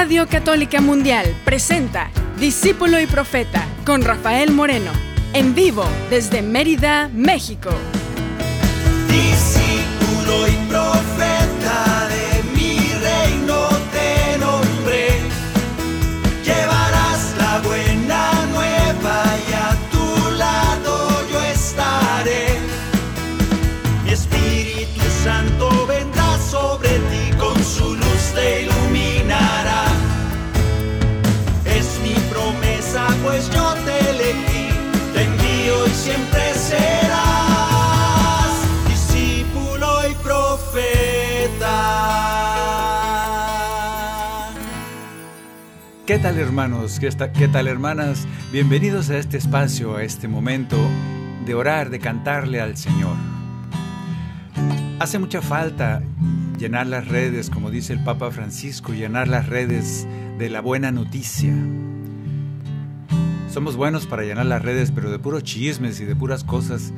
Radio Católica Mundial presenta Discípulo y Profeta con Rafael Moreno, en vivo desde Mérida, México. Discípulo y Profeta de mi reino te nombré, llevarás la buena nueva y a tu lado yo estaré. Mi Espíritu Santo vendrá sobre ti, con su luz te iluminará. Es mi promesa, pues yo te elegí, te envío y siempre serás discípulo y profeta. ¿Qué tal, hermanos? ¿Qué tal, hermanas? Bienvenidos a este espacio, a este momento de orar, de cantarle al Señor. Hace mucha falta llenar las redes, como dice el Papa Francisco, llenar las redes de la buena noticia. Somos buenos para llenar las redes, pero de puros chismes y de puras cosas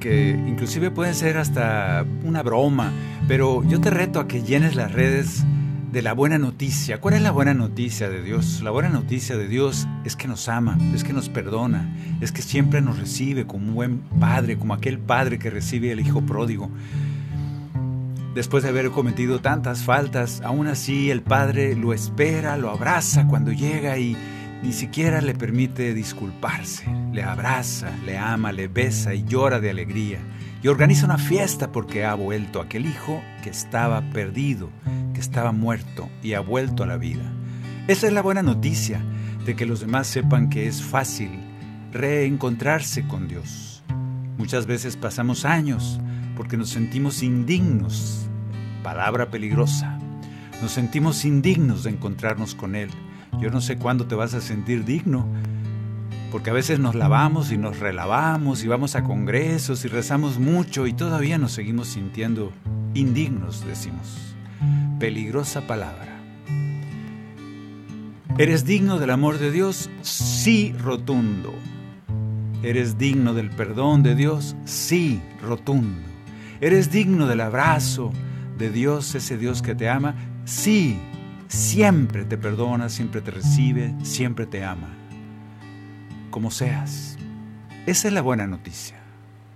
que inclusive pueden ser hasta una broma. Pero yo te reto a que llenes las redes de la buena noticia. ¿Cuál es la buena noticia de Dios? La buena noticia de Dios es que nos ama, es que nos perdona, es que siempre nos recibe como un buen padre, como aquel padre que recibe al hijo pródigo. Después de haber cometido tantas faltas, aún así el Padre lo espera, lo abraza cuando llega y ni siquiera le permite disculparse. Le abraza, le ama, le besa y llora de alegría. Y organiza una fiesta porque ha vuelto aquel hijo que estaba perdido, que estaba muerto y ha vuelto a la vida. Esa es la buena noticia, de que los demás sepan que es fácil reencontrarse con Dios. Muchas veces pasamos años porque nos sentimos indignos, palabra peligrosa, nos sentimos indignos de encontrarnos con Él. Yo no sé cuándo te vas a sentir digno, porque a veces nos lavamos y nos relavamos y vamos a congresos y rezamos mucho y todavía nos seguimos sintiendo indignos, decimos. Peligrosa palabra. ¿Eres digno del amor de Dios? Sí, rotundo. ¿Eres digno del perdón de Dios? Sí, rotundo. ¿Eres digno del abrazo de Dios, ese Dios que te ama? Sí, siempre te perdona, siempre te recibe, siempre te ama. Como seas. Esa es la buena noticia.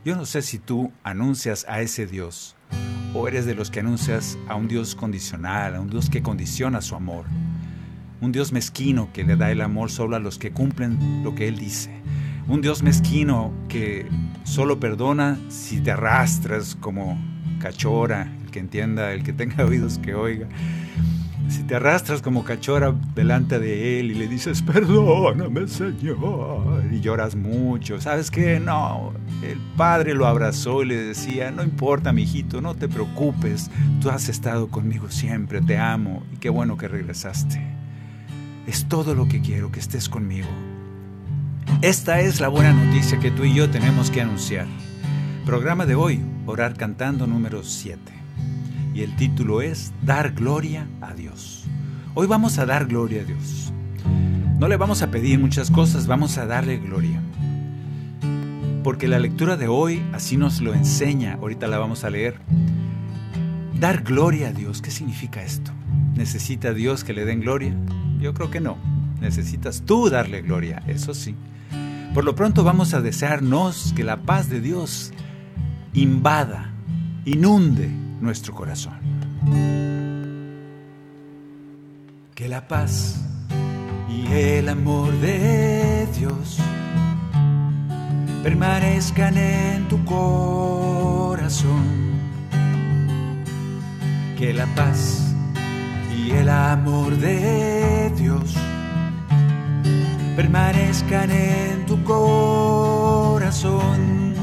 Yo no sé si tú anuncias a ese Dios o eres de los que anuncias a un Dios condicional, a un Dios que condiciona su amor. Un Dios mezquino que le da el amor solo a los que cumplen lo que Él dice. Un Dios mezquino que solo perdona si te arrastras como cachora, el que entienda, el que tenga oídos que oiga. Si te arrastras como cachora delante de Él y le dices, perdóname, Señor, y lloras mucho. ¿Sabes qué? No, el Padre lo abrazó y le decía, no importa, mijito, no te preocupes. Tú has estado conmigo siempre, te amo y qué bueno que regresaste. Es todo lo que quiero, que estés conmigo. Esta es la buena noticia que tú y yo tenemos que anunciar. Programa de hoy, Orar Cantando número 7. Y el título es Dar Gloria a Dios. Hoy vamos a dar gloria a Dios. No le vamos a pedir muchas cosas, vamos a darle gloria. Porque la lectura de hoy así nos lo enseña, ahorita la vamos a leer. Dar gloria a Dios, ¿qué significa esto? ¿Necesita Dios que le den gloria? Yo creo que no. Necesitas tú darle gloria, eso sí. Por lo pronto vamos a desearnos que la paz de Dios invada, inunde nuestro corazón. Que la paz y el amor de Dios permanezcan en tu corazón. Que la paz y el amor de Dios permanezcan en tu corazón,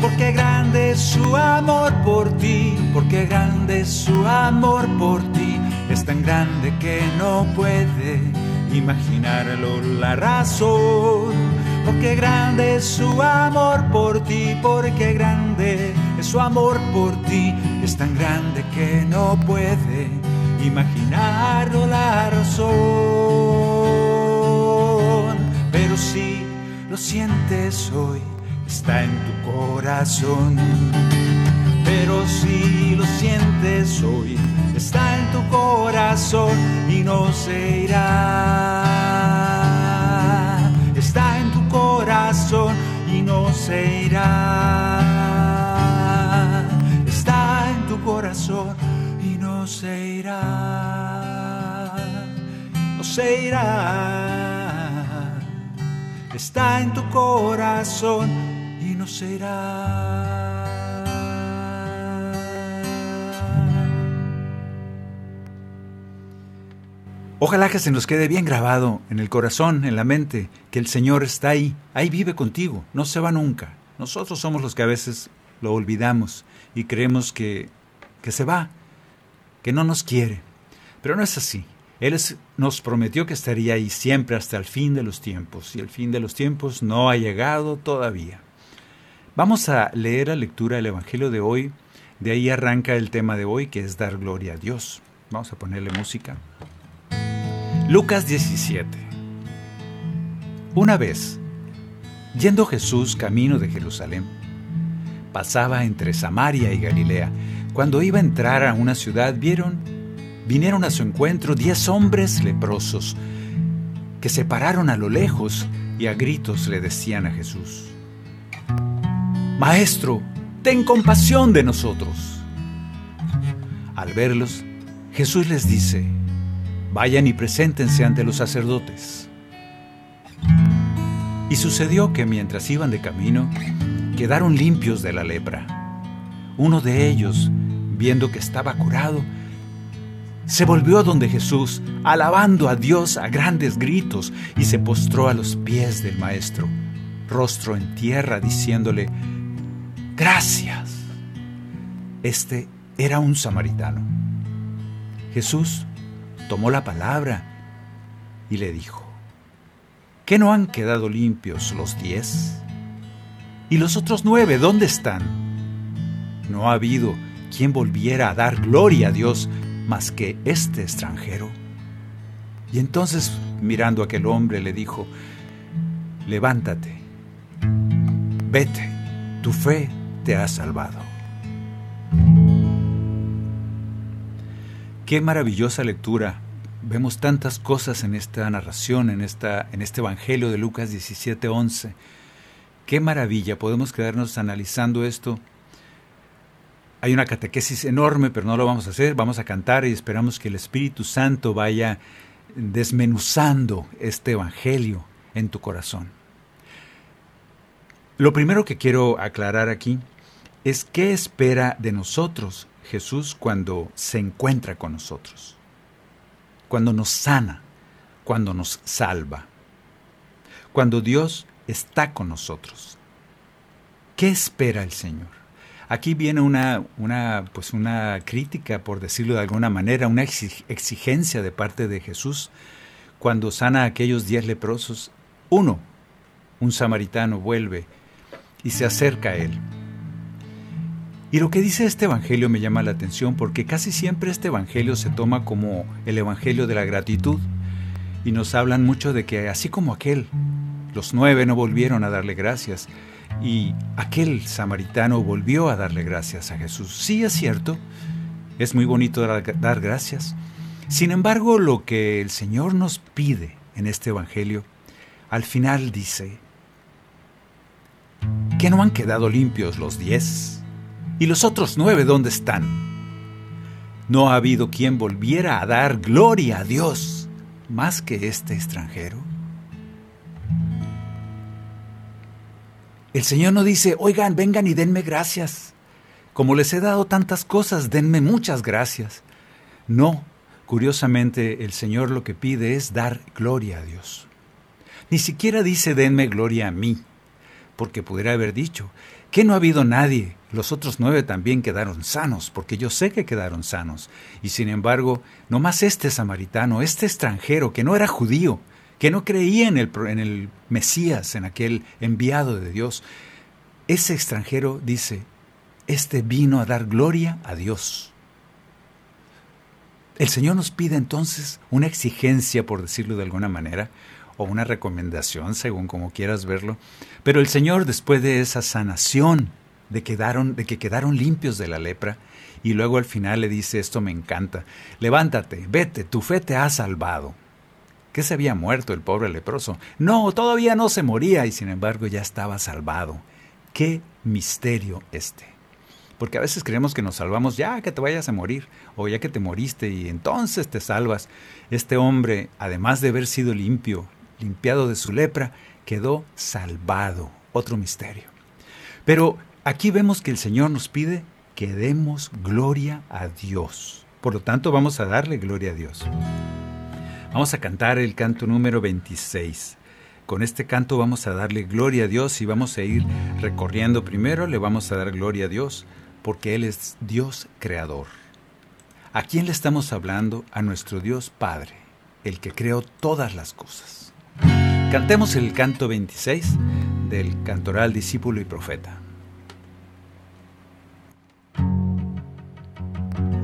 porque grande es su amor por ti, porque grande es su amor por ti, es tan grande que no puede imaginarlo la razón, porque grande es su amor por ti, porque grande es su amor por ti, es tan grande que no puede imaginarlo la razón. Pero si lo sientes hoy, está en tu corazón. Pero si lo sientes hoy, está en tu corazón. se irá. Está en tu corazón y no se irá. Está en tu corazón y no se irá. No se irá. Está en tu corazón y no se irá. Ojalá que se nos quede bien grabado en el corazón, en la mente, que el Señor está ahí, ahí vive contigo, no se va nunca. Nosotros somos los que a veces lo olvidamos y creemos que se va, que no nos quiere. Pero no es así. Nos prometió que estaría ahí siempre hasta el fin de los tiempos, y el fin de los tiempos no ha llegado todavía. Vamos a leer la lectura del Evangelio de hoy. De ahí arranca el tema de hoy, que es dar gloria a Dios. Vamos a ponerle música. Lucas 17. Una vez, yendo Jesús camino de Jerusalén, pasaba entre Samaria y Galilea. Cuando iba a entrar a una ciudad, vinieron a su encuentro 10 hombres leprosos, que se pararon a lo lejos y a gritos le decían a Jesús: «Maestro, ten compasión de nosotros». Al verlos, Jesús les dice: «Vayan y preséntense ante los sacerdotes». Y sucedió que mientras iban de camino, quedaron limpios de la lepra. Uno de ellos, viendo que estaba curado, se volvió donde Jesús, alabando a Dios a grandes gritos, y se postró a los pies del Maestro, rostro en tierra, diciéndole: «Gracias». Este era un samaritano. Jesús tomó la palabra y le dijo: «¿Qué no han quedado limpios los 10? ¿Y los otros 9 dónde están? ¿No ha habido quien volviera a dar gloria a Dios más que este extranjero?». Y entonces, mirando a aquel hombre, le dijo: «Levántate, vete, tu fe te ha salvado». Qué maravillosa lectura. Vemos tantas cosas en esta narración, en este Evangelio de Lucas 17:11. Qué maravilla, podemos quedarnos analizando esto. Hay una catequesis enorme, pero no lo vamos a hacer. Vamos a cantar y esperamos que el Espíritu Santo vaya desmenuzando este Evangelio en tu corazón. Lo primero que quiero aclarar aquí es qué espera de nosotros Jesús cuando se encuentra con nosotros, cuando nos sana, cuando nos salva, cuando Dios está con nosotros. ¿Qué espera el Señor? Aquí viene una crítica, por decirlo de alguna manera, una exigencia de parte de Jesús cuando sana a aquellos 10 leprosos. Uno, un samaritano, vuelve y se acerca a él. Y lo que dice este evangelio me llama la atención, porque casi siempre este evangelio se toma como el evangelio de la gratitud, y nos hablan mucho de que así como aquel, los 9 no volvieron a darle gracias, y aquel samaritano volvió a darle gracias a Jesús. Sí, es cierto, es muy bonito dar gracias. Sin embargo, lo que el Señor nos pide en este evangelio, al final dice: «¿Qué no han quedado limpios los 10? ¿Y los otros 9 dónde están? ¿No ha habido quien volviera a dar gloria a Dios más que este extranjero?». El Señor no dice: «Oigan, vengan y denme gracias. Como les he dado tantas cosas, denme muchas gracias». No, curiosamente el Señor lo que pide es dar gloria a Dios. Ni siquiera dice: «Denme gloria a mí», porque pudiera haber dicho: «¿Qué no ha habido nadie? Los otros 9 también quedaron sanos, porque yo sé que quedaron sanos». Y sin embargo, nomás este samaritano, este extranjero que no era judío, que no creía en el Mesías, en aquel enviado de Dios, ese extranjero dice: «Este vino a dar gloria a Dios». El Señor nos pide entonces una exigencia, por decirlo de alguna manera, o una recomendación, según como quieras verlo. Pero el Señor, después de esa sanación, de que quedaron limpios de la lepra, y luego al final le dice, esto me encanta, levántate, vete, tu fe te ha salvado. ¿Qué se había muerto el pobre leproso? No, todavía no se moría y sin embargo ya estaba salvado. ¡Qué misterio este! Porque a veces creemos que nos salvamos ya que te vayas a morir o ya que te moriste y entonces te salvas. Este hombre, además de haber sido limpio, limpiado de su lepra, quedó salvado. Otro misterio. Pero aquí vemos que el Señor nos pide que demos gloria a Dios. Por lo tanto, vamos a darle gloria a Dios. Vamos a cantar el canto número 26. Con este canto vamos a darle gloria a Dios y vamos a ir recorriendo primero. Le vamos a dar gloria a Dios porque Él es Dios creador. ¿A quién le estamos hablando? A nuestro Dios Padre, el que creó todas las cosas. Cantemos el canto 26 del cantoral Discípulo y Profeta.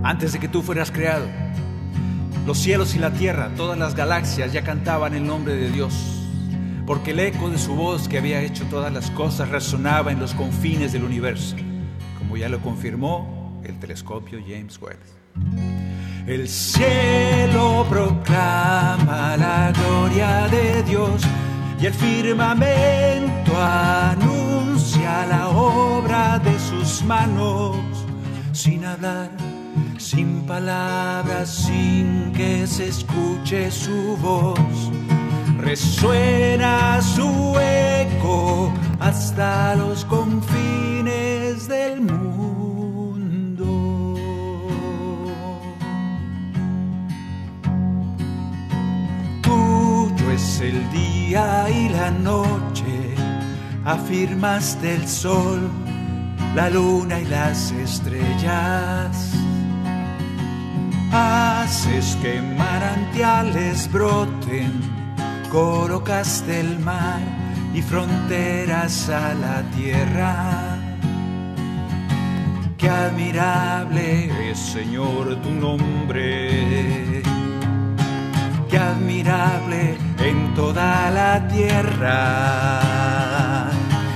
Antes de que tú fueras creado, los cielos y la tierra, todas las galaxias ya cantaban el nombre de Dios, porque el eco de su voz que había hecho todas las cosas resonaba en los confines del universo, como ya lo confirmó el telescopio James Webb. El cielo proclama la gloria de Dios y el firmamento anuncia la obra de sus manos, sin hablar, sin palabras, sin que se escuche su voz, resuena su eco hasta los confines del mundo. Tuyo es el día y la noche, afirmaste el sol, la luna y las estrellas. Haces que manantiales broten, colocaste el mar y fronteras a la tierra. Qué admirable es, Señor, tu nombre. Qué admirable en toda la tierra.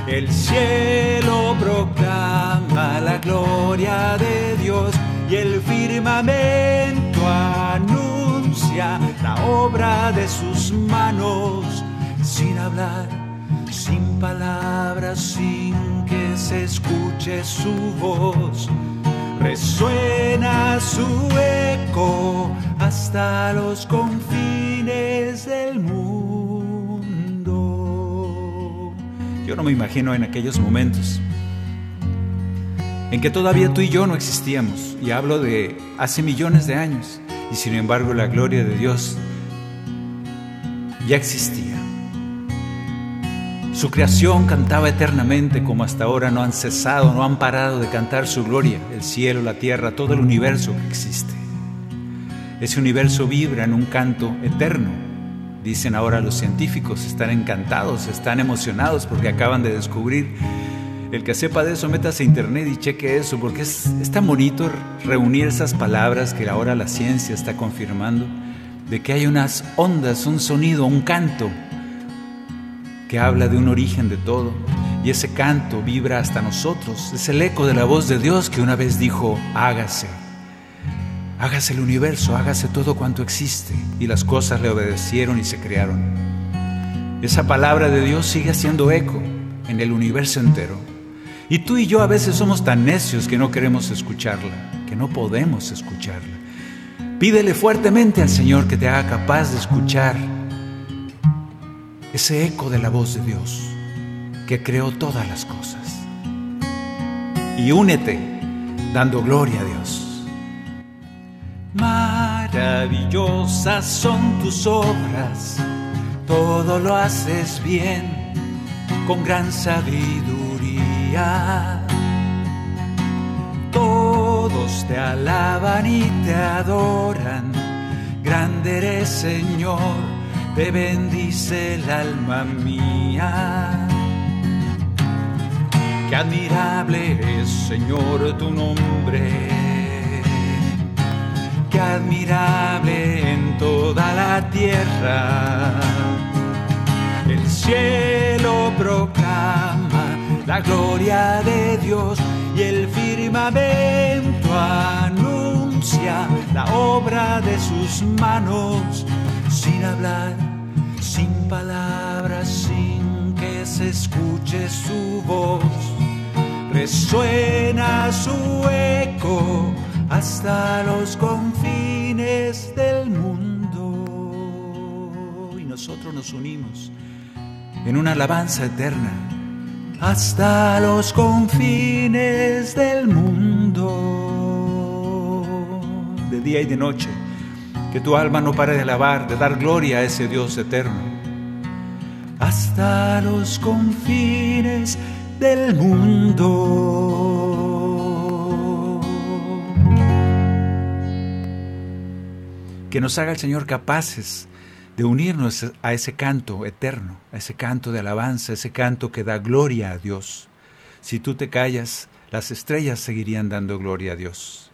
El cielo proclama la gloria de Dios y el firmamento anuncia la obra de sus manos, sin hablar, sin palabras, sin que se escuche su voz, resuena su eco hasta los confines del mundo. Yo no me imagino en aquellos momentos en que todavía tú y yo no existíamos, y hablo de hace millones de años, y sin embargo la gloria de Dios ya existía. Su creación cantaba eternamente, como hasta ahora no han cesado, no han parado de cantar su gloria, el cielo, la tierra, todo el universo que existe. Ese universo vibra en un canto eterno. Dicen ahora los científicos, están encantados, están emocionados porque acaban de descubrir. El que sepa de eso, métase a internet y cheque eso, porque es tan bonito reunir esas palabras que ahora la ciencia está confirmando, de que hay unas ondas, un sonido, un canto que habla de un origen de todo, y ese canto vibra hasta nosotros. Es el eco de la voz de Dios que una vez dijo, hágase, hágase el universo, hágase todo cuanto existe, y las cosas le obedecieron y se crearon. Esa palabra de Dios sigue haciendo eco en el universo entero. Y tú y yo a veces somos tan necios que no queremos escucharla, que no podemos escucharla. Pídele fuertemente al Señor que te haga capaz de escuchar ese eco de la voz de Dios que creó todas las cosas. Y únete dando gloria a Dios. Maravillosas son tus obras, todo lo haces bien, con gran sabiduría. Todos te alaban y te adoran, grande eres, Señor, te bendice el alma mía. Qué admirable es, Señor, tu nombre, qué admirable en toda la tierra. El cielo proclama la gloria de Dios y el firmamento anuncia la obra de sus manos, sin hablar, sin palabras, sin que se escuche su voz. Resuena su eco hasta los confines del mundo. Y nosotros nos unimos en una alabanza eterna. Hasta los confines del mundo. De día y de noche, que tu alma no pare de alabar, de dar gloria a ese Dios eterno. Hasta los confines del mundo. Que nos haga el Señor capaces de unirnos a ese canto eterno, a ese canto de alabanza, a ese canto que da gloria a Dios. Si tú te callas, las estrellas seguirían dando gloria a Dios.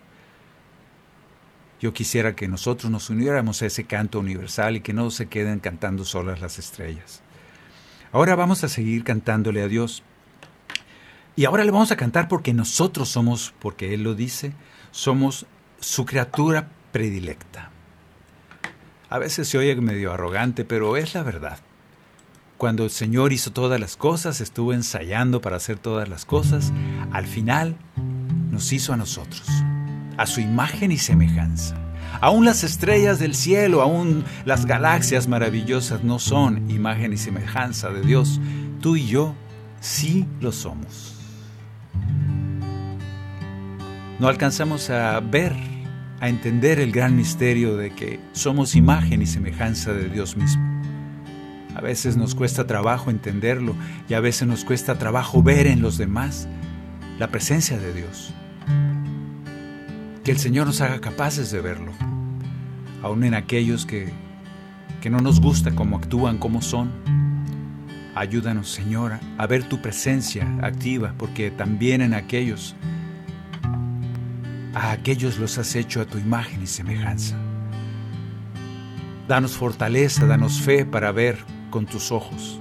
Yo quisiera que nosotros nos uniéramos a ese canto universal y que no se queden cantando solas las estrellas. Ahora vamos a seguir cantándole a Dios. Y ahora le vamos a cantar porque nosotros somos, porque Él lo dice, somos su criatura predilecta. A veces se oye medio arrogante, pero es la verdad. Cuando el Señor hizo todas las cosas, estuvo ensayando para hacer todas las cosas, al final nos hizo a nosotros, a su imagen y semejanza. Aún las estrellas del cielo, aún las galaxias maravillosas no son imagen y semejanza de Dios. Tú y yo sí lo somos. No alcanzamos a ver, a entender el gran misterio de que somos imagen y semejanza de Dios mismo. A veces nos cuesta trabajo entenderlo y a veces nos cuesta trabajo ver en los demás la presencia de Dios. Que el Señor nos haga capaces de verlo, aun en aquellos que no nos gusta cómo actúan, cómo son. Ayúdanos, Señora, a ver tu presencia activa, porque también en aquellos los has hecho a tu imagen y semejanza. Danos fortaleza, danos fe para ver con tus ojos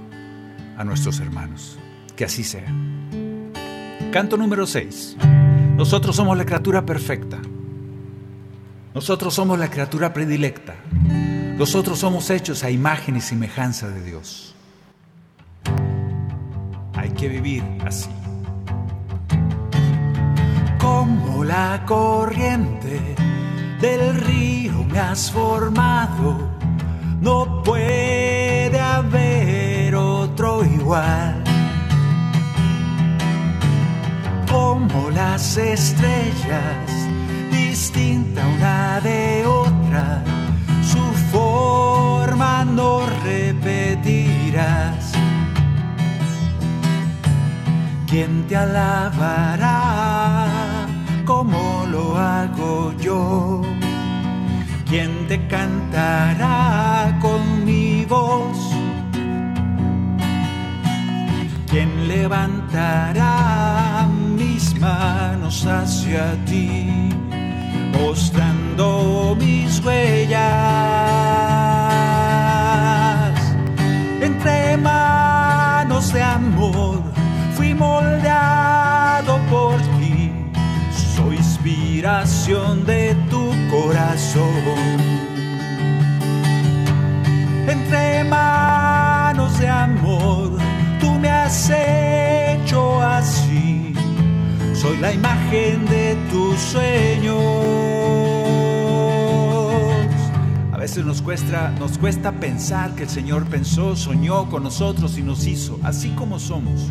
a nuestros hermanos. Que así sea. Canto número 6. Nosotros somos la criatura perfecta. Nosotros somos la criatura predilecta. Nosotros somos hechos a imagen y semejanza de Dios. Hay que vivir así. Como la corriente del río me has formado, no puede haber otro igual. Como las estrellas, distinta una de otra, su forma no repetirás. ¿Quién te alabará como lo hago yo? ¿Quién te cantará con mi voz? ¿Quién levantará mis manos hacia ti, mostrando mis huellas? Entre manos de amor fui moldeado por ti, soy inspiración de tu corazón. Entre manos de amor, tú me has hecho así, soy la imagen de tus sueños. A veces nos cuesta pensar que el Señor pensó, soñó con nosotros y nos hizo, así como somos.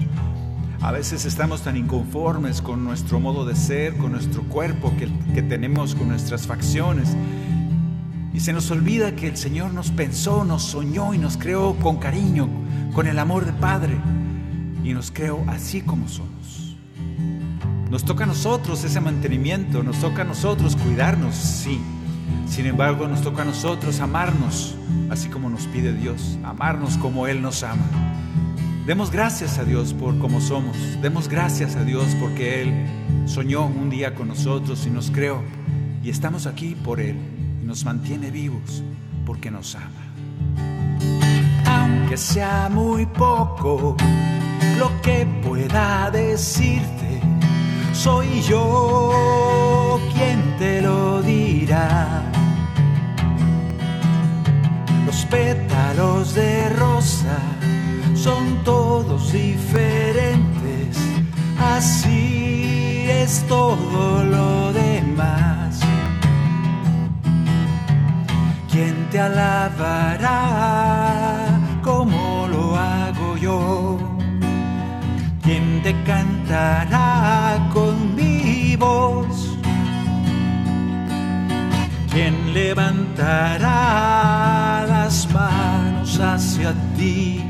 A veces estamos tan inconformes con nuestro modo de ser, con nuestro cuerpo que tenemos, con nuestras facciones. Y se nos olvida que el Señor nos pensó, nos soñó y nos creó con cariño, con el amor de Padre. Y nos creó así como somos. Nos toca a nosotros ese mantenimiento, nos toca a nosotros cuidarnos, sí. Sin embargo, nos toca a nosotros amarnos, así como nos pide Dios, amarnos como Él nos ama. Demos gracias a Dios por cómo somos. Demos gracias a Dios porque Él soñó un día con nosotros y nos creó. Y estamos aquí por Él. Y nos mantiene vivos porque nos ama. Aunque sea muy poco lo que pueda decirte, soy yo quien te lo diga. alabará como lo hago yo. ¿Quién te cantará con mi voz? ¿Quién levantará las manos hacia ti,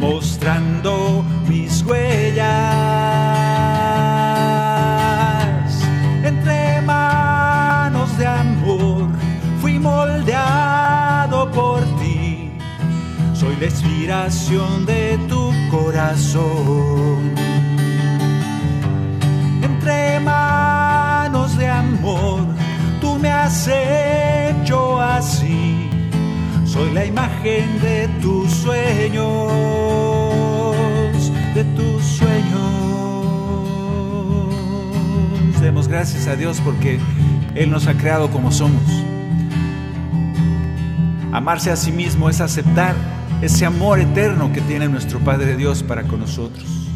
mostrando mis huellas? Entre manos de amor fui moldeado por ti, soy la inspiración de tu corazón. Entre manos de amor tú me has hecho así, soy la imagen de tus sueños, de tus sueños. Demos gracias a Dios porque Él nos ha creado como somos. Amarse a sí mismo es aceptar ese amor eterno que tiene nuestro Padre Dios para con nosotros.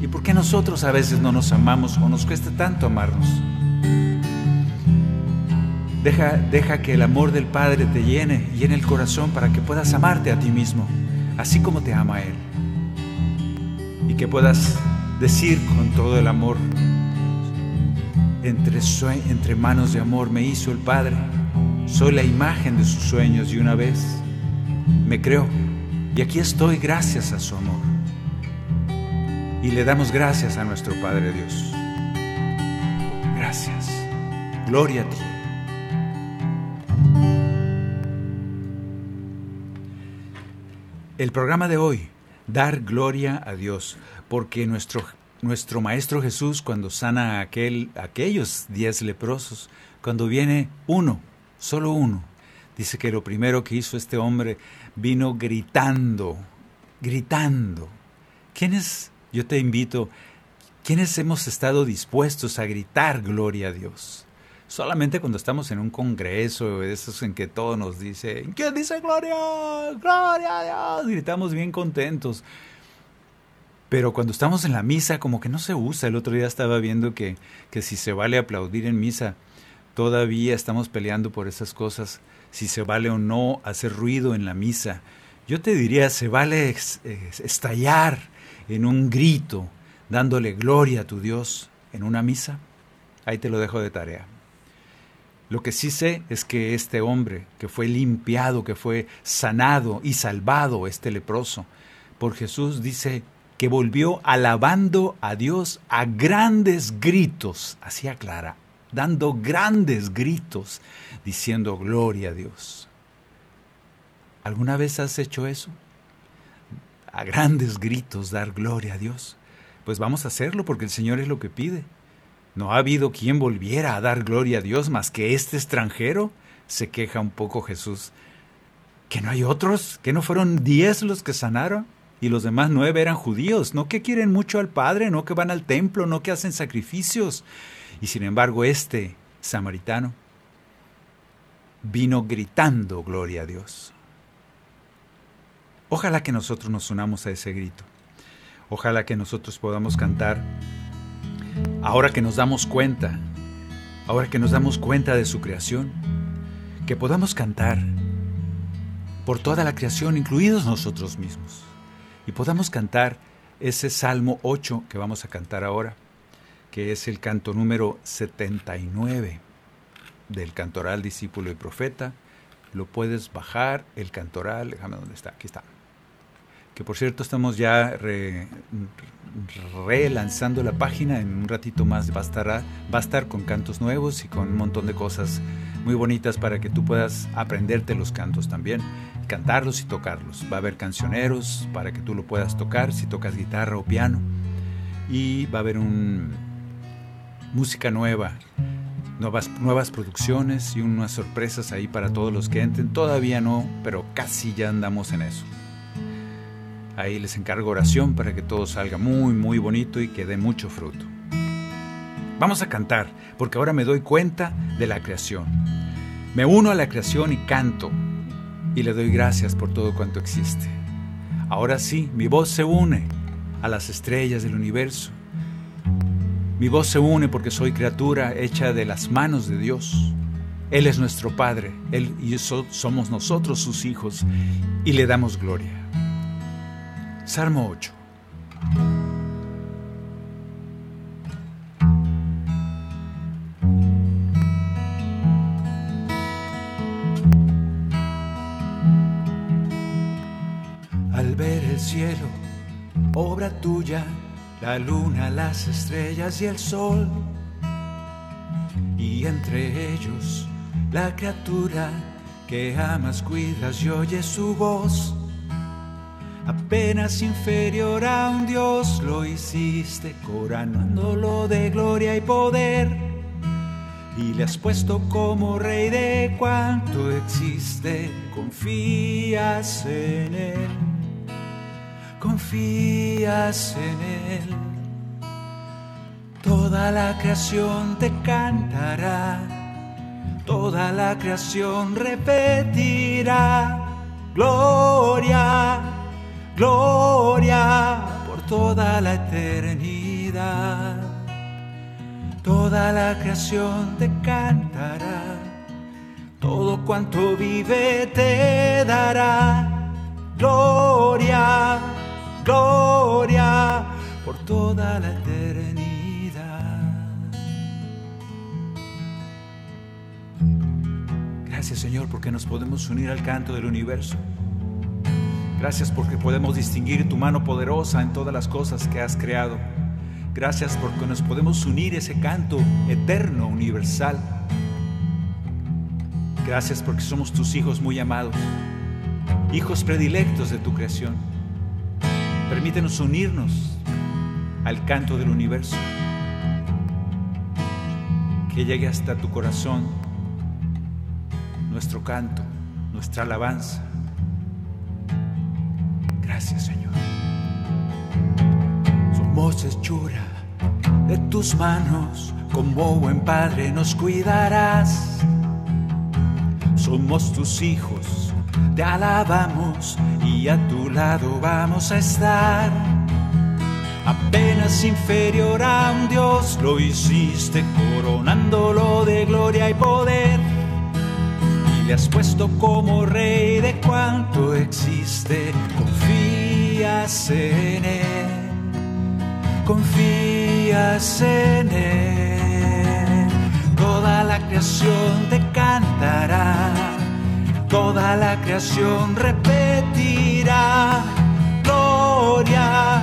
¿Y por qué nosotros a veces no nos amamos o nos cuesta tanto amarnos? Deja que el amor del Padre te llene el corazón para que puedas amarte a ti mismo, así como te ama Él. Y que puedas decir con todo el amor, entre manos de amor me hizo el Padre, soy la imagen de sus sueños y una vez me creó. Y aquí estoy gracias a su amor. Y le damos gracias a nuestro Padre Dios. Gracias. Gloria a ti. El programa de hoy, Dar Gloria a Dios, porque nuestro Maestro Jesús, cuando sana a aquellos 10 leprosos, cuando viene uno, solo uno, dice que lo primero que hizo este hombre, vino gritando. Yo te invito, ¿quiénes hemos estado dispuestos a gritar gloria a Dios? Solamente cuando estamos en un congreso, esos en que todos nos dicen, ¿quién dice gloria? ¡Gloria a Dios! Gritamos bien contentos. Pero cuando estamos en la misa, como que no se usa. El otro día estaba viendo que si se vale aplaudir en misa, todavía estamos peleando por esas cosas. Si se vale o no hacer ruido en la misa. Yo te diría, se vale estallar en un grito, dándole gloria a tu Dios en una misa. Ahí te lo dejo de tarea. Lo que sí sé es que este hombre que fue limpiado, que fue sanado y salvado, este leproso, por Jesús, dice que volvió alabando a Dios a grandes gritos, así aclara, dando grandes gritos, diciendo gloria a Dios. ¿Alguna vez has hecho eso? A grandes gritos dar gloria a Dios. Pues vamos a hacerlo porque el Señor es lo que pide. No ha habido quien volviera a dar gloria a Dios más que este extranjero, se queja un poco Jesús. ¿Que no hay otros? ¿Que no fueron 10 los que sanaron? Y los demás 9 eran judíos, no que quieren mucho al Padre, no que van al templo, no que hacen sacrificios. Y sin embargo este samaritano vino gritando gloria a Dios. Ojalá que nosotros nos unamos a ese grito. Ojalá que nosotros podamos cantar. Ahora que nos damos cuenta de su creación, que podamos cantar por toda la creación, incluidos nosotros mismos, y podamos cantar ese Salmo 8 que vamos a cantar ahora, que es el canto número 79 del Cantoral Discípulo y Profeta. Lo puedes bajar, el Cantoral, déjame dónde está, aquí está. Que por cierto estamos ya relanzando la página, en un ratito más va a estar con cantos nuevos y con un montón de cosas muy bonitas para que tú puedas aprenderte los cantos también, cantarlos y tocarlos. Va a haber cancioneros para que tú lo puedas tocar si tocas guitarra o piano, y va a haber música nueva, nuevas producciones y unas sorpresas ahí para todos los que entren. Todavía no, pero casi ya andamos en eso. Ahí les encargo oración para que todo salga muy, muy bonito y que dé mucho fruto. Vamos a cantar, porque ahora me doy cuenta de la creación. Me uno a la creación y canto, y le doy gracias por todo cuanto existe. Ahora sí, mi voz se une a las estrellas del universo. Mi voz se une porque soy criatura hecha de las manos de Dios. Él es nuestro Padre, Él y somos nosotros sus hijos, y le damos gloria. Salmo 8. Al ver el cielo, obra tuya, la luna, las estrellas y el sol, y entre ellos la criatura que amas, cuidas y oyes su voz. Apenas inferior a un dios lo hiciste, coronándolo de gloria y poder, y le has puesto como rey de cuanto existe. Confías en él, confías en él. Toda la creación te cantará, toda la creación repetirá: gloria, gloria, por toda la eternidad. Toda la creación te cantará, todo cuanto vive te dará: gloria, gloria, por toda la eternidad. Gracias, Señor, porque nos podemos unir al canto del universo. Gracias porque podemos distinguir tu mano poderosa en todas las cosas que has creado. Gracias porque nos podemos unir a ese canto eterno, universal. Gracias porque somos tus hijos muy amados, hijos predilectos de tu creación. Permítenos unirnos al canto del universo, que llegue hasta tu corazón nuestro canto, nuestra alabanza. Gracias, Señor. Somos hechura de tus manos, como buen padre nos cuidarás. Somos tus hijos, te alabamos y a tu lado vamos a estar. Apenas inferior a un dios lo hiciste, coronándolo de gloria y poder. Te has puesto como rey de cuanto existe, confías en él, confías en él. Toda la creación te cantará, toda la creación repetirá: gloria,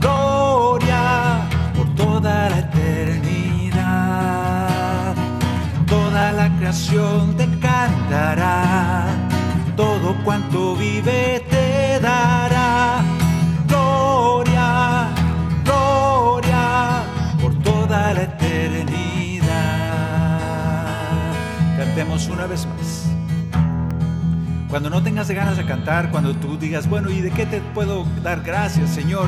gloria, por toda la eternidad. Toda la creación te cantará, todo cuanto vive te dará: gloria, gloria, por toda la eternidad. Cantemos una vez más. Cuando no tengas ganas de cantar, cuando tú digas: bueno, ¿y de qué te puedo dar gracias, Señor?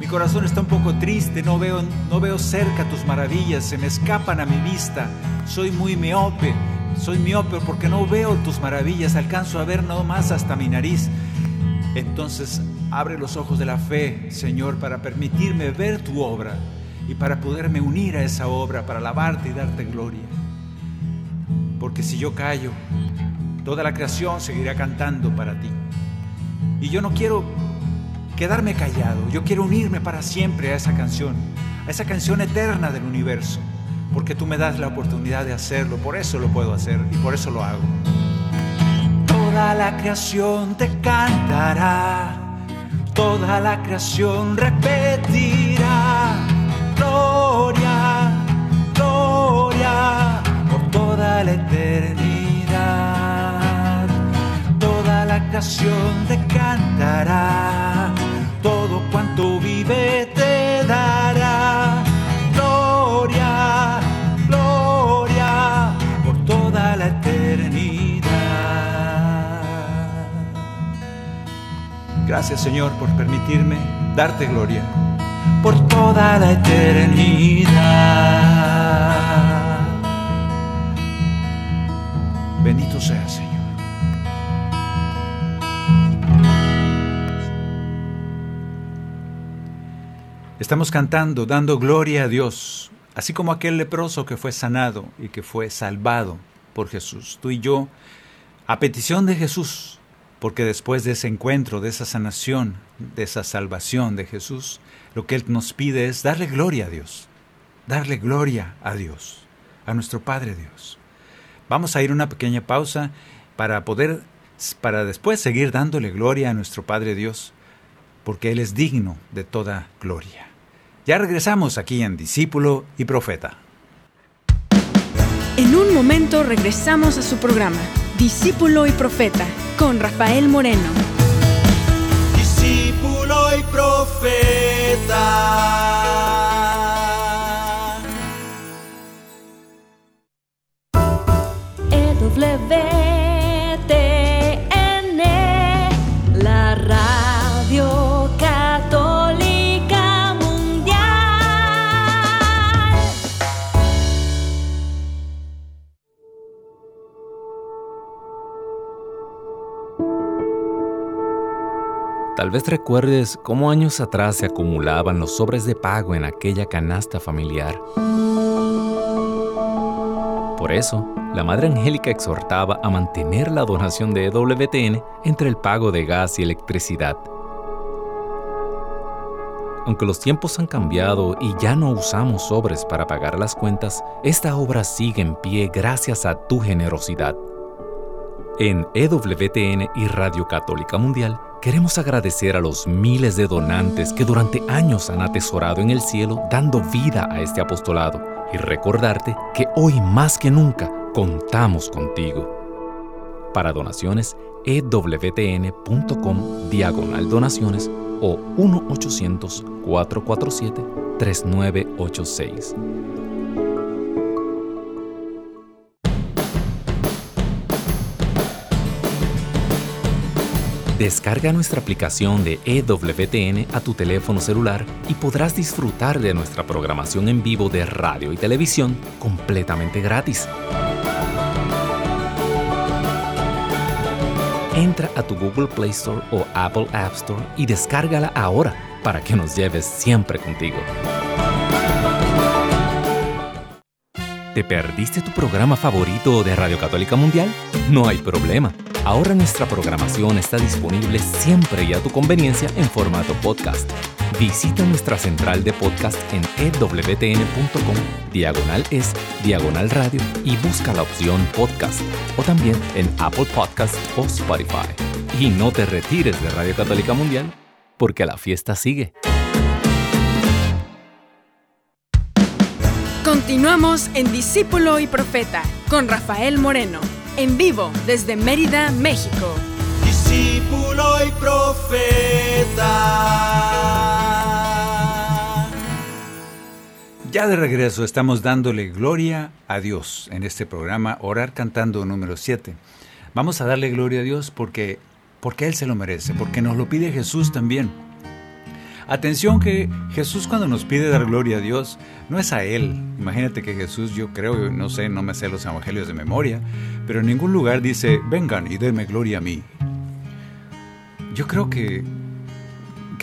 Mi corazón está un poco triste, no veo cerca tus maravillas, se me escapan a mi vista, soy miope porque no veo tus maravillas, alcanzo a ver nomás hasta mi nariz. Entonces abre los ojos de la fe, Señor, para permitirme ver tu obra y para poderme unir a esa obra, para alabarte y darte gloria. Porque si yo callo, toda la creación seguirá cantando para ti. Y yo no quiero quedarme callado, yo quiero unirme para siempre a esa canción eterna del universo. Porque tú me das la oportunidad de hacerlo, por eso lo puedo hacer y por eso lo hago. Toda la creación te cantará, toda la creación repetirá: gloria, gloria, por toda la eternidad. Toda la creación te cantará, todo cuanto vive te dará: gloria, gloria, por toda la eternidad. Gracias, Señor, por permitirme darte gloria por toda la eternidad. Bendito seas, Señor. Estamos cantando, dando gloria a Dios. Así como aquel leproso que fue sanado y que fue salvado por Jesús, tú y yo, a petición de Jesús, porque después de ese encuentro, de esa sanación, de esa salvación de Jesús, lo que Él nos pide es darle gloria a Dios, a nuestro Padre Dios. Vamos a ir a una pequeña pausa para después seguir dándole gloria a nuestro Padre Dios, porque Él es digno de toda gloria. Ya regresamos aquí en Discípulo y Profeta. En un momento regresamos a su programa, Discípulo y Profeta, con Rafael Moreno. Discípulo y Profeta. EWTN, la Radio Católica Mundial. Tal vez recuerdes cómo años atrás se acumulaban los sobres de pago en aquella canasta familiar. Por eso, la Madre Angélica exhortaba a mantener la donación de EWTN entre el pago de gas y electricidad. Aunque los tiempos han cambiado y ya no usamos sobres para pagar las cuentas, esta obra sigue en pie gracias a tu generosidad. En EWTN y Radio Católica Mundial, queremos agradecer a los miles de donantes que durante años han atesorado en el cielo dando vida a este apostolado, y recordarte que hoy más que nunca contamos contigo. Para donaciones, ewtn.com/donaciones o 1-800-447-3986. Descarga nuestra aplicación de EWTN a tu teléfono celular y podrás disfrutar de nuestra programación en vivo de radio y televisión completamente gratis. Entra a tu Google Play Store o Apple App Store y descárgala ahora para que nos lleves siempre contigo. ¿Te perdiste tu programa favorito de Radio Católica Mundial? No hay problema. Ahora nuestra programación está disponible siempre y a tu conveniencia en formato podcast. Visita nuestra central de podcast en ewtn.com/es/radio y busca la opción podcast, o también en Apple Podcasts o Spotify. Y no te retires de Radio Católica Mundial, porque la fiesta sigue. Continuamos en Discípulo y Profeta con Rafael Moreno. En vivo desde Mérida, México. Discípulo y Profeta. Ya de regreso, estamos dándole gloria a Dios en este programa Orar Cantando número 7. Vamos a darle gloria a Dios porque Él se lo merece, porque nos lo pide Jesús también. Atención que Jesús, cuando nos pide dar gloria a Dios, no es a Él. Imagínate que Jesús, yo creo, no sé, no me sé los evangelios de memoria, pero en ningún lugar dice, vengan y denme gloria a mí. Yo creo que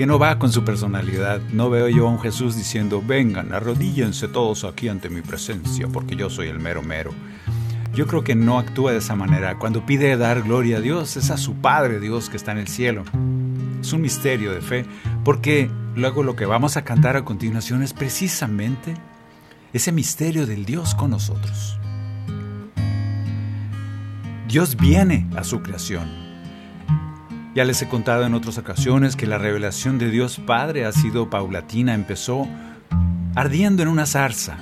no va con su personalidad. No veo yo a un Jesús diciendo, vengan, arrodíllense todos aquí ante mi presencia, porque yo soy el mero mero. Yo creo que no actúa de esa manera. Cuando pide dar gloria a Dios, es a su Padre Dios que está en el cielo. Es un misterio de fe, porque luego lo que vamos a cantar a continuación es precisamente ese misterio del Dios con nosotros. Dios viene a su creación. Ya les he contado en otras ocasiones que la revelación de Dios Padre ha sido paulatina. Empezó ardiendo en una zarza.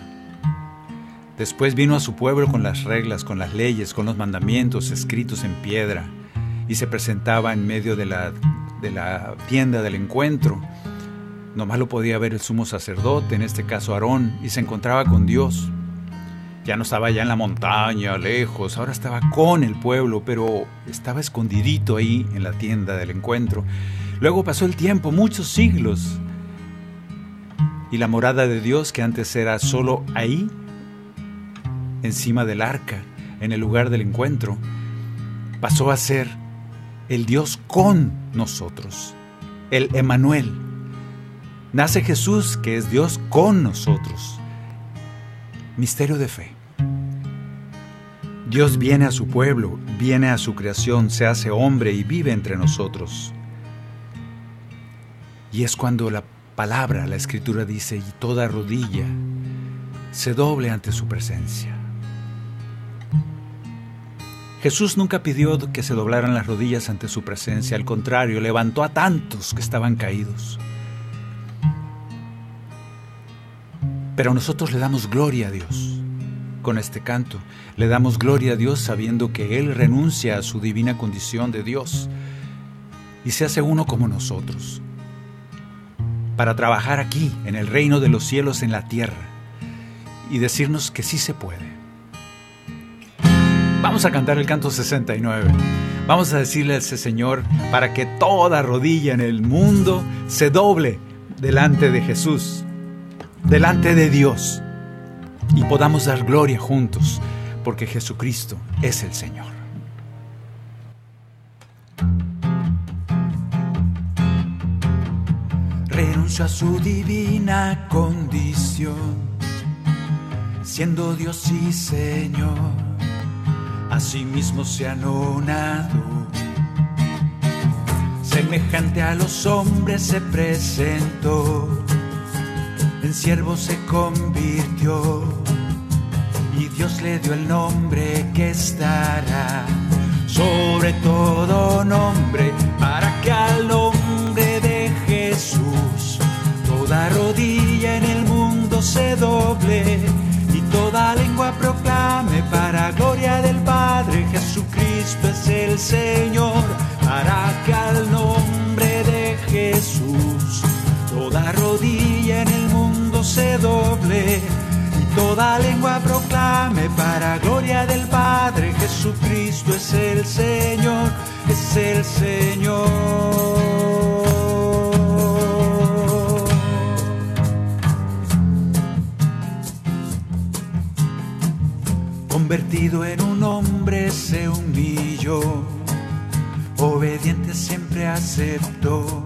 Después vino a su pueblo con las reglas, con las leyes, con los mandamientos escritos en piedra, y se presentaba en medio de la tienda del encuentro. Nomás lo podía ver el sumo sacerdote, en este caso Aarón, y se encontraba con Dios. Ya no estaba allá en la montaña, lejos, ahora estaba con el pueblo, pero estaba escondidito ahí en la tienda del encuentro. Luego pasó el tiempo, muchos siglos, y la morada de Dios, que antes era solo ahí, encima del arca, en el lugar del encuentro, pasó a ser el Dios con nosotros, el Emmanuel. Nace Jesús, que es Dios con nosotros. Misterio de fe. Dios viene a su pueblo, viene a su creación, se hace hombre y vive entre nosotros. Y es cuando la palabra, la Escritura dice, y toda rodilla se doble ante su presencia. Jesús nunca pidió que se doblaran las rodillas ante su presencia, al contrario, levantó a tantos que estaban caídos. Pero nosotros le damos gloria a Dios con este canto, le damos gloria a Dios sabiendo que Él renuncia a su divina condición de Dios y se hace uno como nosotros, para trabajar aquí, en el reino de los cielos, en la tierra, y decirnos que sí se puede. Vamos a cantar el canto 69. Vamos a decirle a ese Señor para que toda rodilla en el mundo se doble delante de Jesús, delante de Dios, y podamos dar gloria juntos, porque Jesucristo es el Señor. Renuncio a su divina condición, siendo Dios y Señor. Asimismo se anonadó, semejante a los hombres se presentó, en siervo se convirtió, y Dios le dio el nombre que estará sobre todo nombre, para que al nombre de Jesús toda rodilla en el mundo se doble, toda lengua proclame para gloria del Padre, Jesucristo es el Señor, para que al nombre de Jesús toda rodilla en el mundo se doble, y toda lengua proclame para gloria del Padre, Jesucristo es el Señor, es el Señor. Convertido en un hombre se humilló, obediente siempre aceptó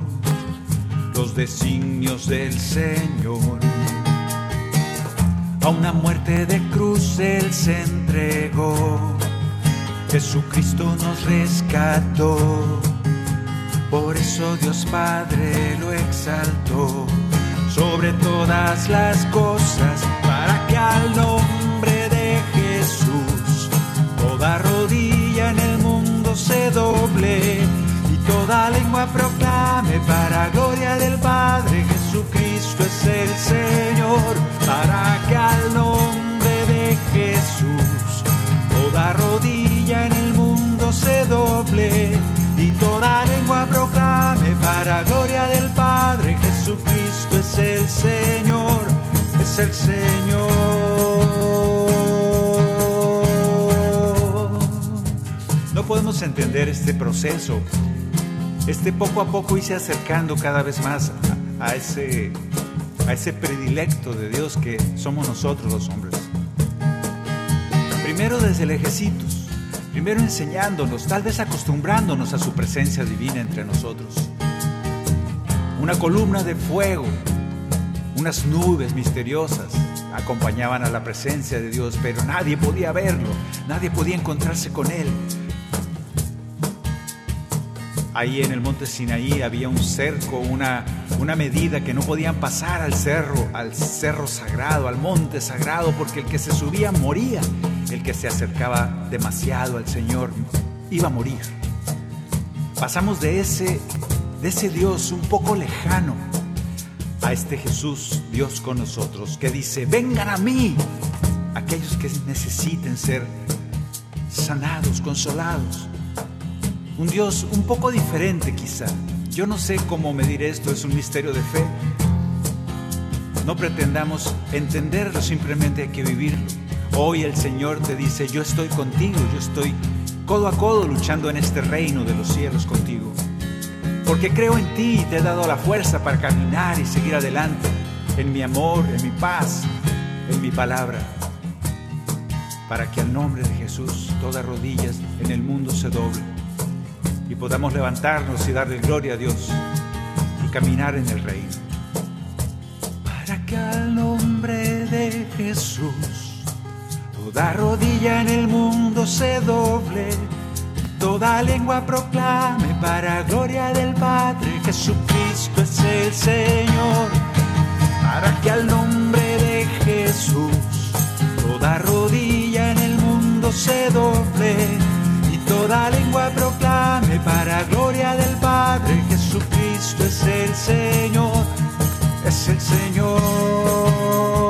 los designios del Señor. A una muerte de cruz Él se entregó, Jesucristo nos rescató, por eso Dios Padre lo exaltó sobre todas las cosas, para que al nombre de Jesús toda rodilla en el mundo se doble, y toda lengua proclame para gloria del Padre, Jesucristo es el Señor, para que al nombre de Jesús toda rodilla en el mundo se doble, y toda lengua proclame para gloria del Padre, Jesucristo es el Señor, es el Señor. No podemos entender este proceso, este poco a poco irse acercando cada vez más a ese predilecto de Dios que somos nosotros los hombres. Primero desde lejecitos. Primero enseñándonos, tal vez acostumbrándonos a su presencia divina entre nosotros. Una columna de fuego, unas nubes misteriosas acompañaban a la presencia de Dios, pero nadie podía verlo, nadie podía encontrarse con Él. Ahí en el monte Sinaí había un cerco, una medida que no podían pasar al cerro sagrado, al monte sagrado, porque el que se subía moría. El que se acercaba demasiado al Señor iba a morir. Pasamos de ese Dios un poco lejano a este Jesús, Dios con nosotros, que dice: vengan a mí aquellos que necesiten ser sanados, consolados. Un Dios un poco diferente quizá. Yo no sé cómo medir esto, es un misterio de fe. No pretendamos entenderlo, simplemente hay que vivirlo. Hoy el Señor te dice: yo estoy contigo, yo estoy codo a codo luchando en este reino de los cielos contigo. Porque creo en ti y te he dado la fuerza para caminar y seguir adelante, en mi amor, en mi paz, en mi palabra. Para que al nombre de Jesús todas rodillas en el mundo se doblen y podamos levantarnos y darle gloria a Dios y caminar en el reino. Para que al nombre de Jesús Toda rodilla en el mundo se doble, toda lengua proclame para gloria del Padre, Jesucristo es el Señor. Para que al nombre de Jesús toda rodilla en el mundo se doble y toda lengua proclame para gloria del Padre, Jesucristo es el Señor, es el Señor.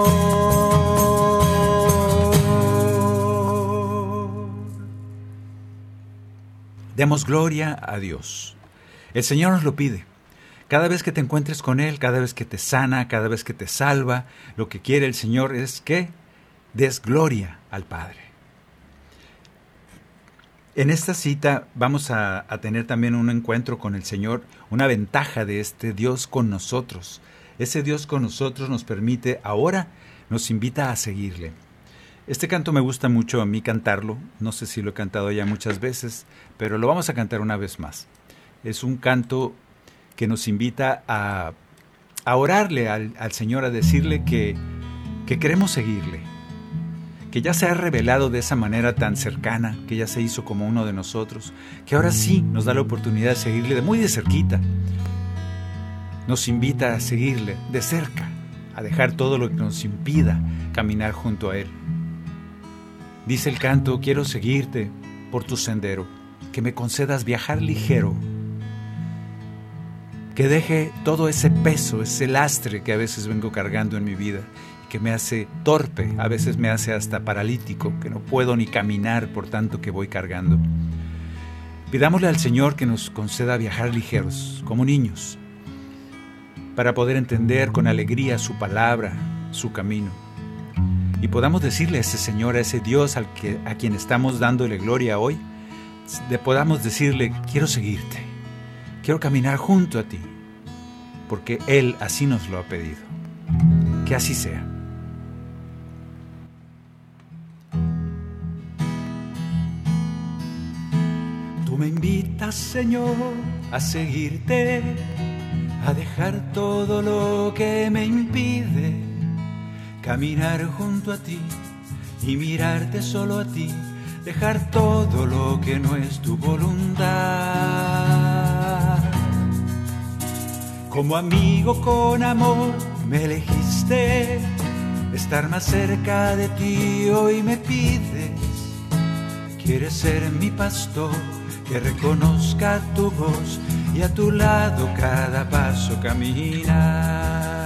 Demos gloria a Dios. El Señor nos lo pide. Cada vez que te encuentres con Él, cada vez que te sana, cada vez que te salva, lo que quiere el Señor es que des gloria al Padre. En esta cita vamos a tener también un encuentro con el Señor, una ventaja de este Dios con nosotros. Ese Dios con nosotros nos permite, ahora nos invita a seguirle. Este canto me gusta mucho a mí cantarlo, no sé si lo he cantado ya muchas veces, pero lo vamos a cantar una vez más. Es un canto que nos invita a orarle al Señor, a decirle que queremos seguirle, que ya se ha revelado de esa manera tan cercana, que ya se hizo como uno de nosotros, que ahora sí nos da la oportunidad de seguirle de muy de cerquita. Nos invita a seguirle de cerca, a dejar todo lo que nos impida caminar junto a Él. Dice el canto, quiero seguirte por tu sendero, que me concedas viajar ligero, que deje todo ese peso, ese lastre que a veces vengo cargando en mi vida, que me hace torpe, a veces me hace hasta paralítico, que no puedo ni caminar por tanto que voy cargando. Pidámosle al Señor que nos conceda viajar ligeros, como niños, para poder entender con alegría su palabra, su camino. Y podamos decirle a ese Señor, a ese Dios a quien estamos dándole gloria hoy, podamos decirle, quiero seguirte, quiero caminar junto a ti, porque Él así nos lo ha pedido. Que así sea. Tú me invitas, Señor, a seguirte, a dejar todo lo que me impide caminar junto a ti y mirarte solo a ti, dejar todo lo que no es tu voluntad. Como amigo con amor me elegiste, estar más cerca de ti hoy me pides. Quieres ser mi pastor, que reconozca tu voz y a tu lado cada paso caminar.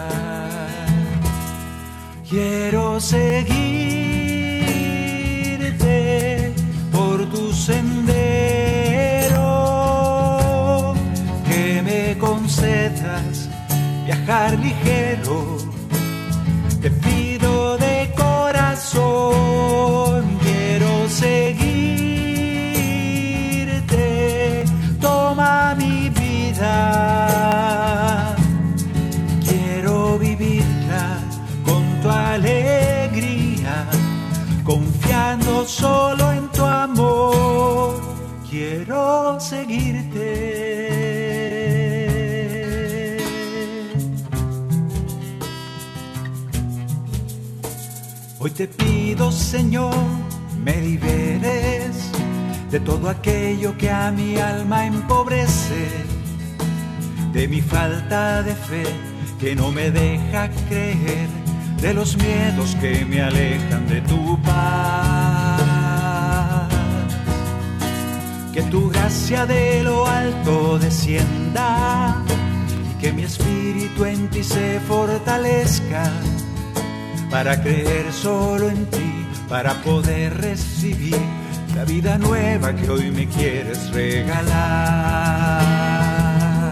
Quiero seguirte por tu sendero, que me concedas viajar ligero. Te pido de corazón, quiero seguirte, toma mi vida, quiero vivirla con tu alegría, confiando solo en tu amor, quiero seguirte. Hoy te pido, Señor, me liberes de todo aquello que a mi alma empobrece, de mi falta de fe que no me deja creer, de los miedos que me alejan de tu paz. Que tu gracia de lo alto descienda y que mi espíritu en ti se fortalezca, para creer solo en ti, para poder recibir la vida nueva que hoy me quieres regalar.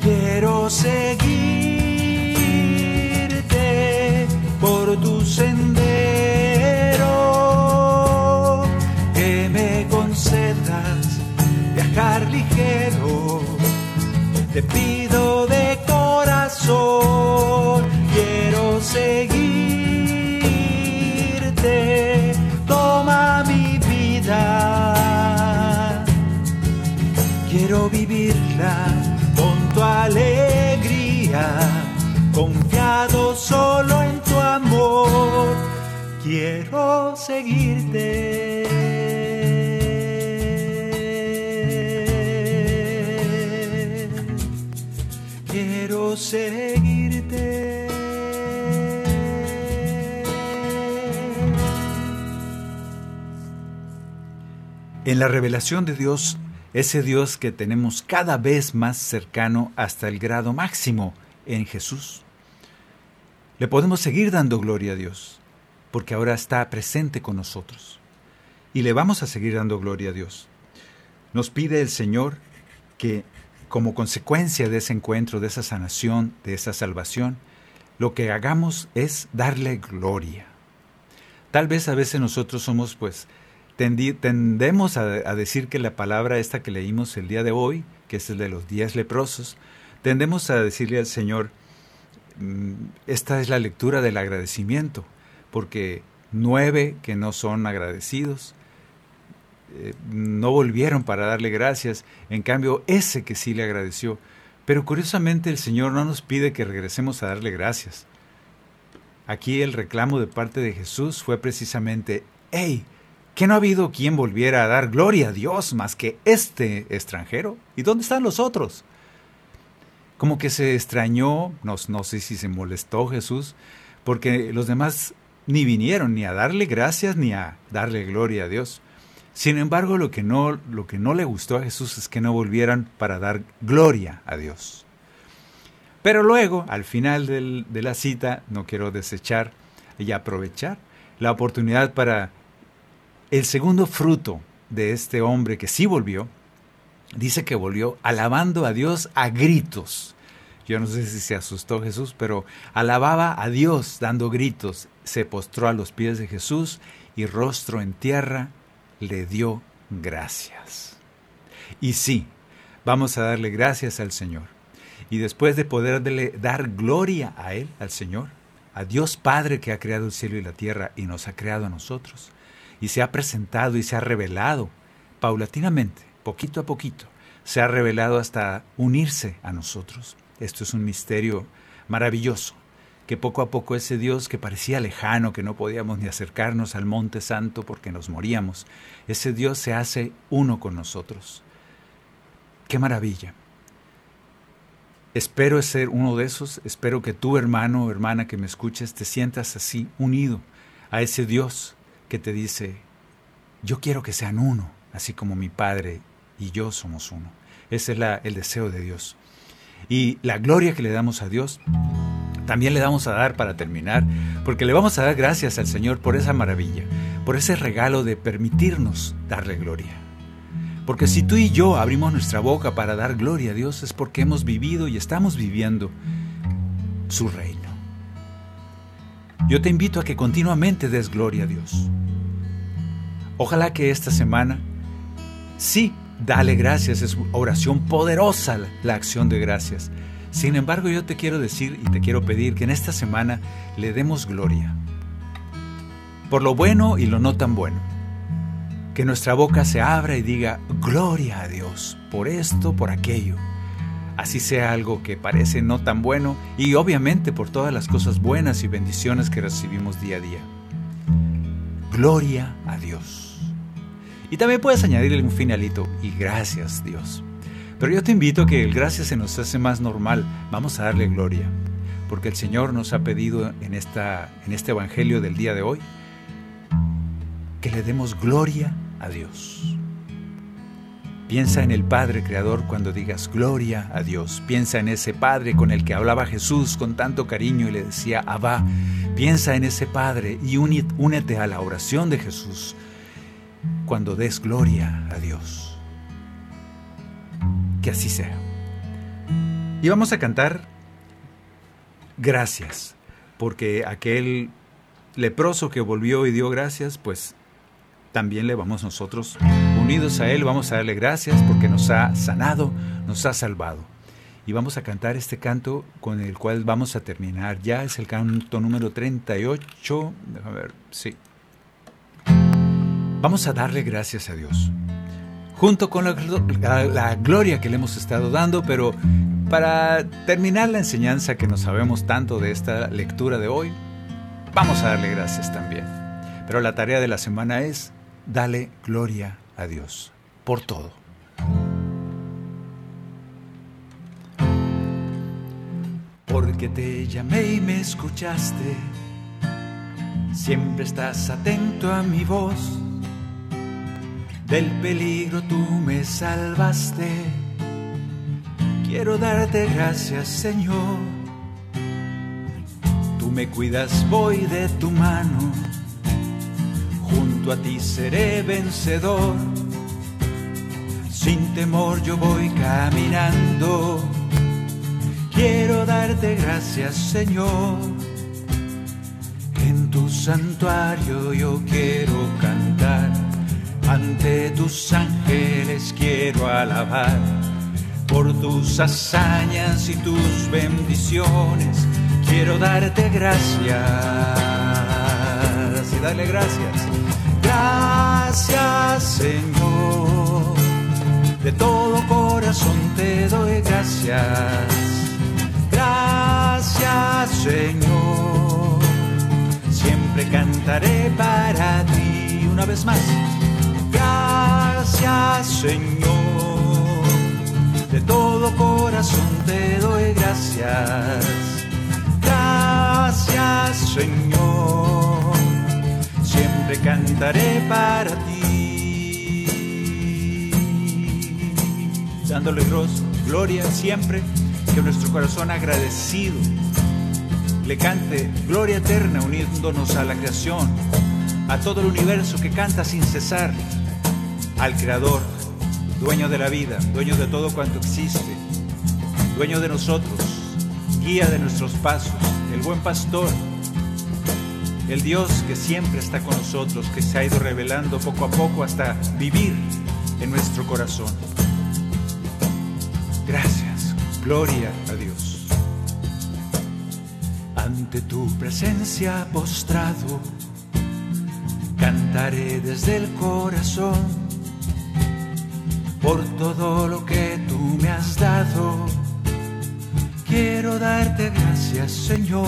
Quiero seguir por tu sendero, que me concedas viajar ligero. Te pido de corazón, quiero seguirte, toma mi vida, quiero vivirla con tu alegría, confiado solo en tu amor, quiero seguirte. Quiero seguirte. En la revelación de Dios, ese Dios que tenemos cada vez más cercano hasta el grado máximo en Jesús, le podemos seguir dando gloria a Dios, porque ahora está presente con nosotros. Y le vamos a seguir dando gloria a Dios. Nos pide el Señor que, como consecuencia de ese encuentro, de esa sanación, de esa salvación, lo que hagamos es darle gloria. Tal vez a veces nosotros somos, tendemos a decir que la palabra esta que leímos el día de hoy, que es el de los 10 leprosos, tendemos a decirle al Señor, esta es la lectura del agradecimiento, porque 9 que no son agradecidos, no volvieron para darle gracias, en cambio ese que sí le agradeció. Pero curiosamente el Señor no nos pide que regresemos a darle gracias. Aquí el reclamo de parte de Jesús fue precisamente, ¡hey! ¿Que no ha habido quien volviera a dar gloria a Dios más que este extranjero? ¿Y dónde están los otros? Como que se extrañó, no sé si se molestó Jesús, porque los demás ni vinieron ni a darle gracias ni a darle gloria a Dios. Sin embargo, lo que no le gustó a Jesús es que no volvieran para dar gloria a Dios. Pero luego, al final de la cita, no quiero desechar y aprovechar la oportunidad para el segundo fruto de este hombre que sí volvió. Dice que volvió alabando a Dios a gritos. Yo no sé si se asustó Jesús, pero alababa a Dios dando gritos. Se postró a los pies de Jesús y rostro en tierra le dio gracias. Y sí, vamos a darle gracias al Señor. Y después de poderle dar gloria a Él, al Señor, a Dios Padre que ha creado el cielo y la tierra y nos ha creado a nosotros, y se ha presentado y se ha revelado paulatinamente, poquito a poquito, se ha revelado hasta unirse a nosotros. Esto es un misterio maravilloso, que poco a poco ese Dios que parecía lejano, que no podíamos ni acercarnos al Monte Santo porque nos moríamos, ese Dios se hace uno con nosotros. ¡Qué maravilla! Espero ser uno de esos, espero que tú, hermano o hermana que me escuches, te sientas así, unido a ese Dios que te dice, yo quiero que sean uno, así como mi Padre y yo somos uno. Ese es el deseo de Dios. Y la gloria que le damos a Dios, también le vamos a dar para terminar, porque le vamos a dar gracias al Señor por esa maravilla, por ese regalo de permitirnos darle gloria. Porque si tú y yo abrimos nuestra boca para dar gloria a Dios, es porque hemos vivido y estamos viviendo su reino. Yo te invito a que continuamente des gloria a Dios. Ojalá que esta semana, sí, dale gracias, es oración poderosa la acción de gracias. Sin embargo, yo te quiero decir y te quiero pedir que en esta semana le demos gloria. Por lo bueno y lo no tan bueno. Que nuestra boca se abra y diga, gloria a Dios, por esto, por aquello. Así sea algo que parece no tan bueno y obviamente por todas las cosas buenas y bendiciones que recibimos día a día. Gloria a Dios. Y también puedes añadirle un finalito y gracias Dios. Pero yo te invito a que el gracias se nos hace más normal. Vamos a darle gloria. Porque el Señor nos ha pedido en este evangelio del día de hoy que le demos gloria a Dios. Piensa en el Padre Creador cuando digas gloria a Dios. Piensa en ese Padre con el que hablaba Jesús con tanto cariño y le decía Abba. Piensa en ese Padre y únete a la oración de Jesús cuando des gloria a Dios. Que así sea. Y vamos a cantar gracias, porque aquel leproso que volvió y dio gracias, también le vamos nosotros unidos a Él, vamos a darle gracias porque nos ha sanado, nos ha salvado. Y vamos a cantar este canto con el cual vamos a terminar. Ya es el canto número 38. Déjame ver, sí. Vamos a darle gracias a Dios. Junto con la gloria que le hemos estado dando, pero para terminar la enseñanza que nos sabemos tanto de esta lectura de hoy, vamos a darle gracias también. Pero la tarea de la semana es: dale gloria a Dios por todo. Porque te llamé y me escuchaste, siempre estás atento a mi voz. Del peligro tú me salvaste, quiero darte gracias, Señor. Tú me cuidas, voy de tu mano, junto a ti seré vencedor. Sin temor yo voy caminando, quiero darte gracias, Señor. En tu santuario yo quiero cantar, ante tus ángeles quiero alabar. Por tus hazañas y tus bendiciones quiero darte gracias. Y dale gracias. Gracias, Señor. De todo corazón te doy gracias. Gracias, Señor. Siempre cantaré para ti. Una vez más. Gracias, Señor, de todo corazón te doy gracias. Gracias, Señor, siempre cantaré para ti. Dándole gloria siempre, que nuestro corazón agradecido le cante gloria eterna, uniéndonos a la creación, a todo el universo que canta sin cesar. Al Creador, dueño de la vida, dueño de todo cuanto existe, dueño de nosotros, guía de nuestros pasos, el buen pastor, el Dios que siempre está con nosotros, que se ha ido revelando poco a poco hasta vivir en nuestro corazón. Gracias, gloria a Dios. Ante tu presencia postrado, cantaré desde el corazón. Por todo lo que tú me has dado, quiero darte gracias, Señor.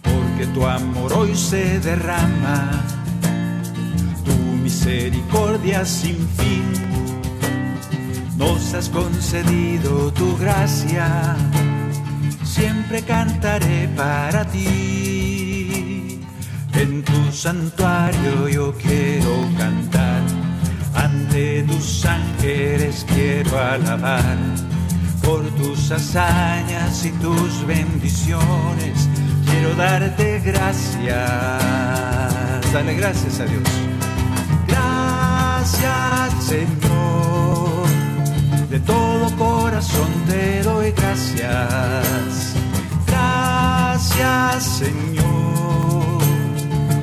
Porque tu amor hoy se derrama, tu misericordia sin fin. Nos has concedido tu gracia, siempre cantaré para ti. En tu santuario yo quiero cantar, ante tus ángeles quiero alabar. Por tus hazañas y tus bendiciones quiero darte gracias. Dale gracias a Dios. Gracias, Señor, de todo corazón te doy gracias. Gracias, Señor,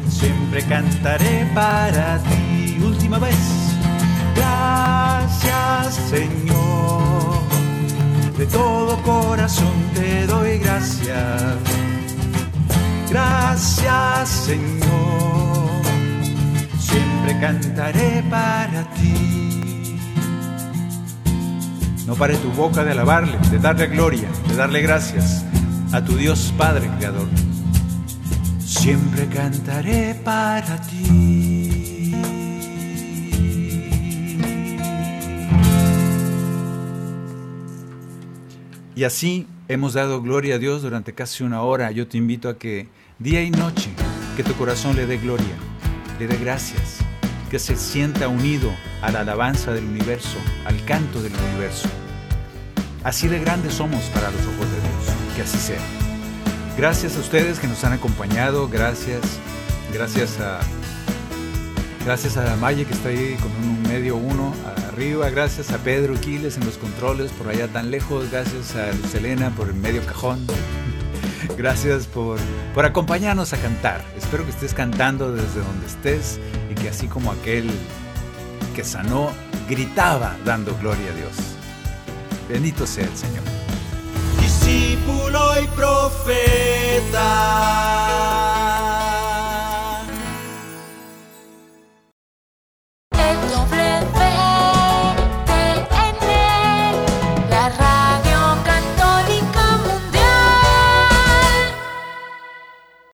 siempre cantaré para ti. Última vez. Gracias, Señor, de todo corazón te doy gracias. Gracias, Señor, siempre cantaré para ti. No pare tu boca de alabarle, de darle gloria, de darle gracias a tu Dios Padre Creador. Siempre cantaré para ti. Y así hemos dado gloria a Dios durante casi una hora. Yo te invito a que día y noche, que tu corazón le dé gloria, le dé gracias, que se sienta unido a la alabanza del universo, al canto del universo. Así de grandes somos para los ojos de Dios, que así sea. Gracias a ustedes que nos han acompañado, gracias a Damaye, que está ahí con un medio uno arriba. Gracias a Pedro Quiles en los controles por allá tan lejos. Gracias a Luz Elena por el medio cajón. Gracias por acompañarnos a cantar. Espero que estés cantando desde donde estés y que así como aquel que sanó gritaba dando gloria a Dios. Bendito sea el Señor. Discípulo y profeta.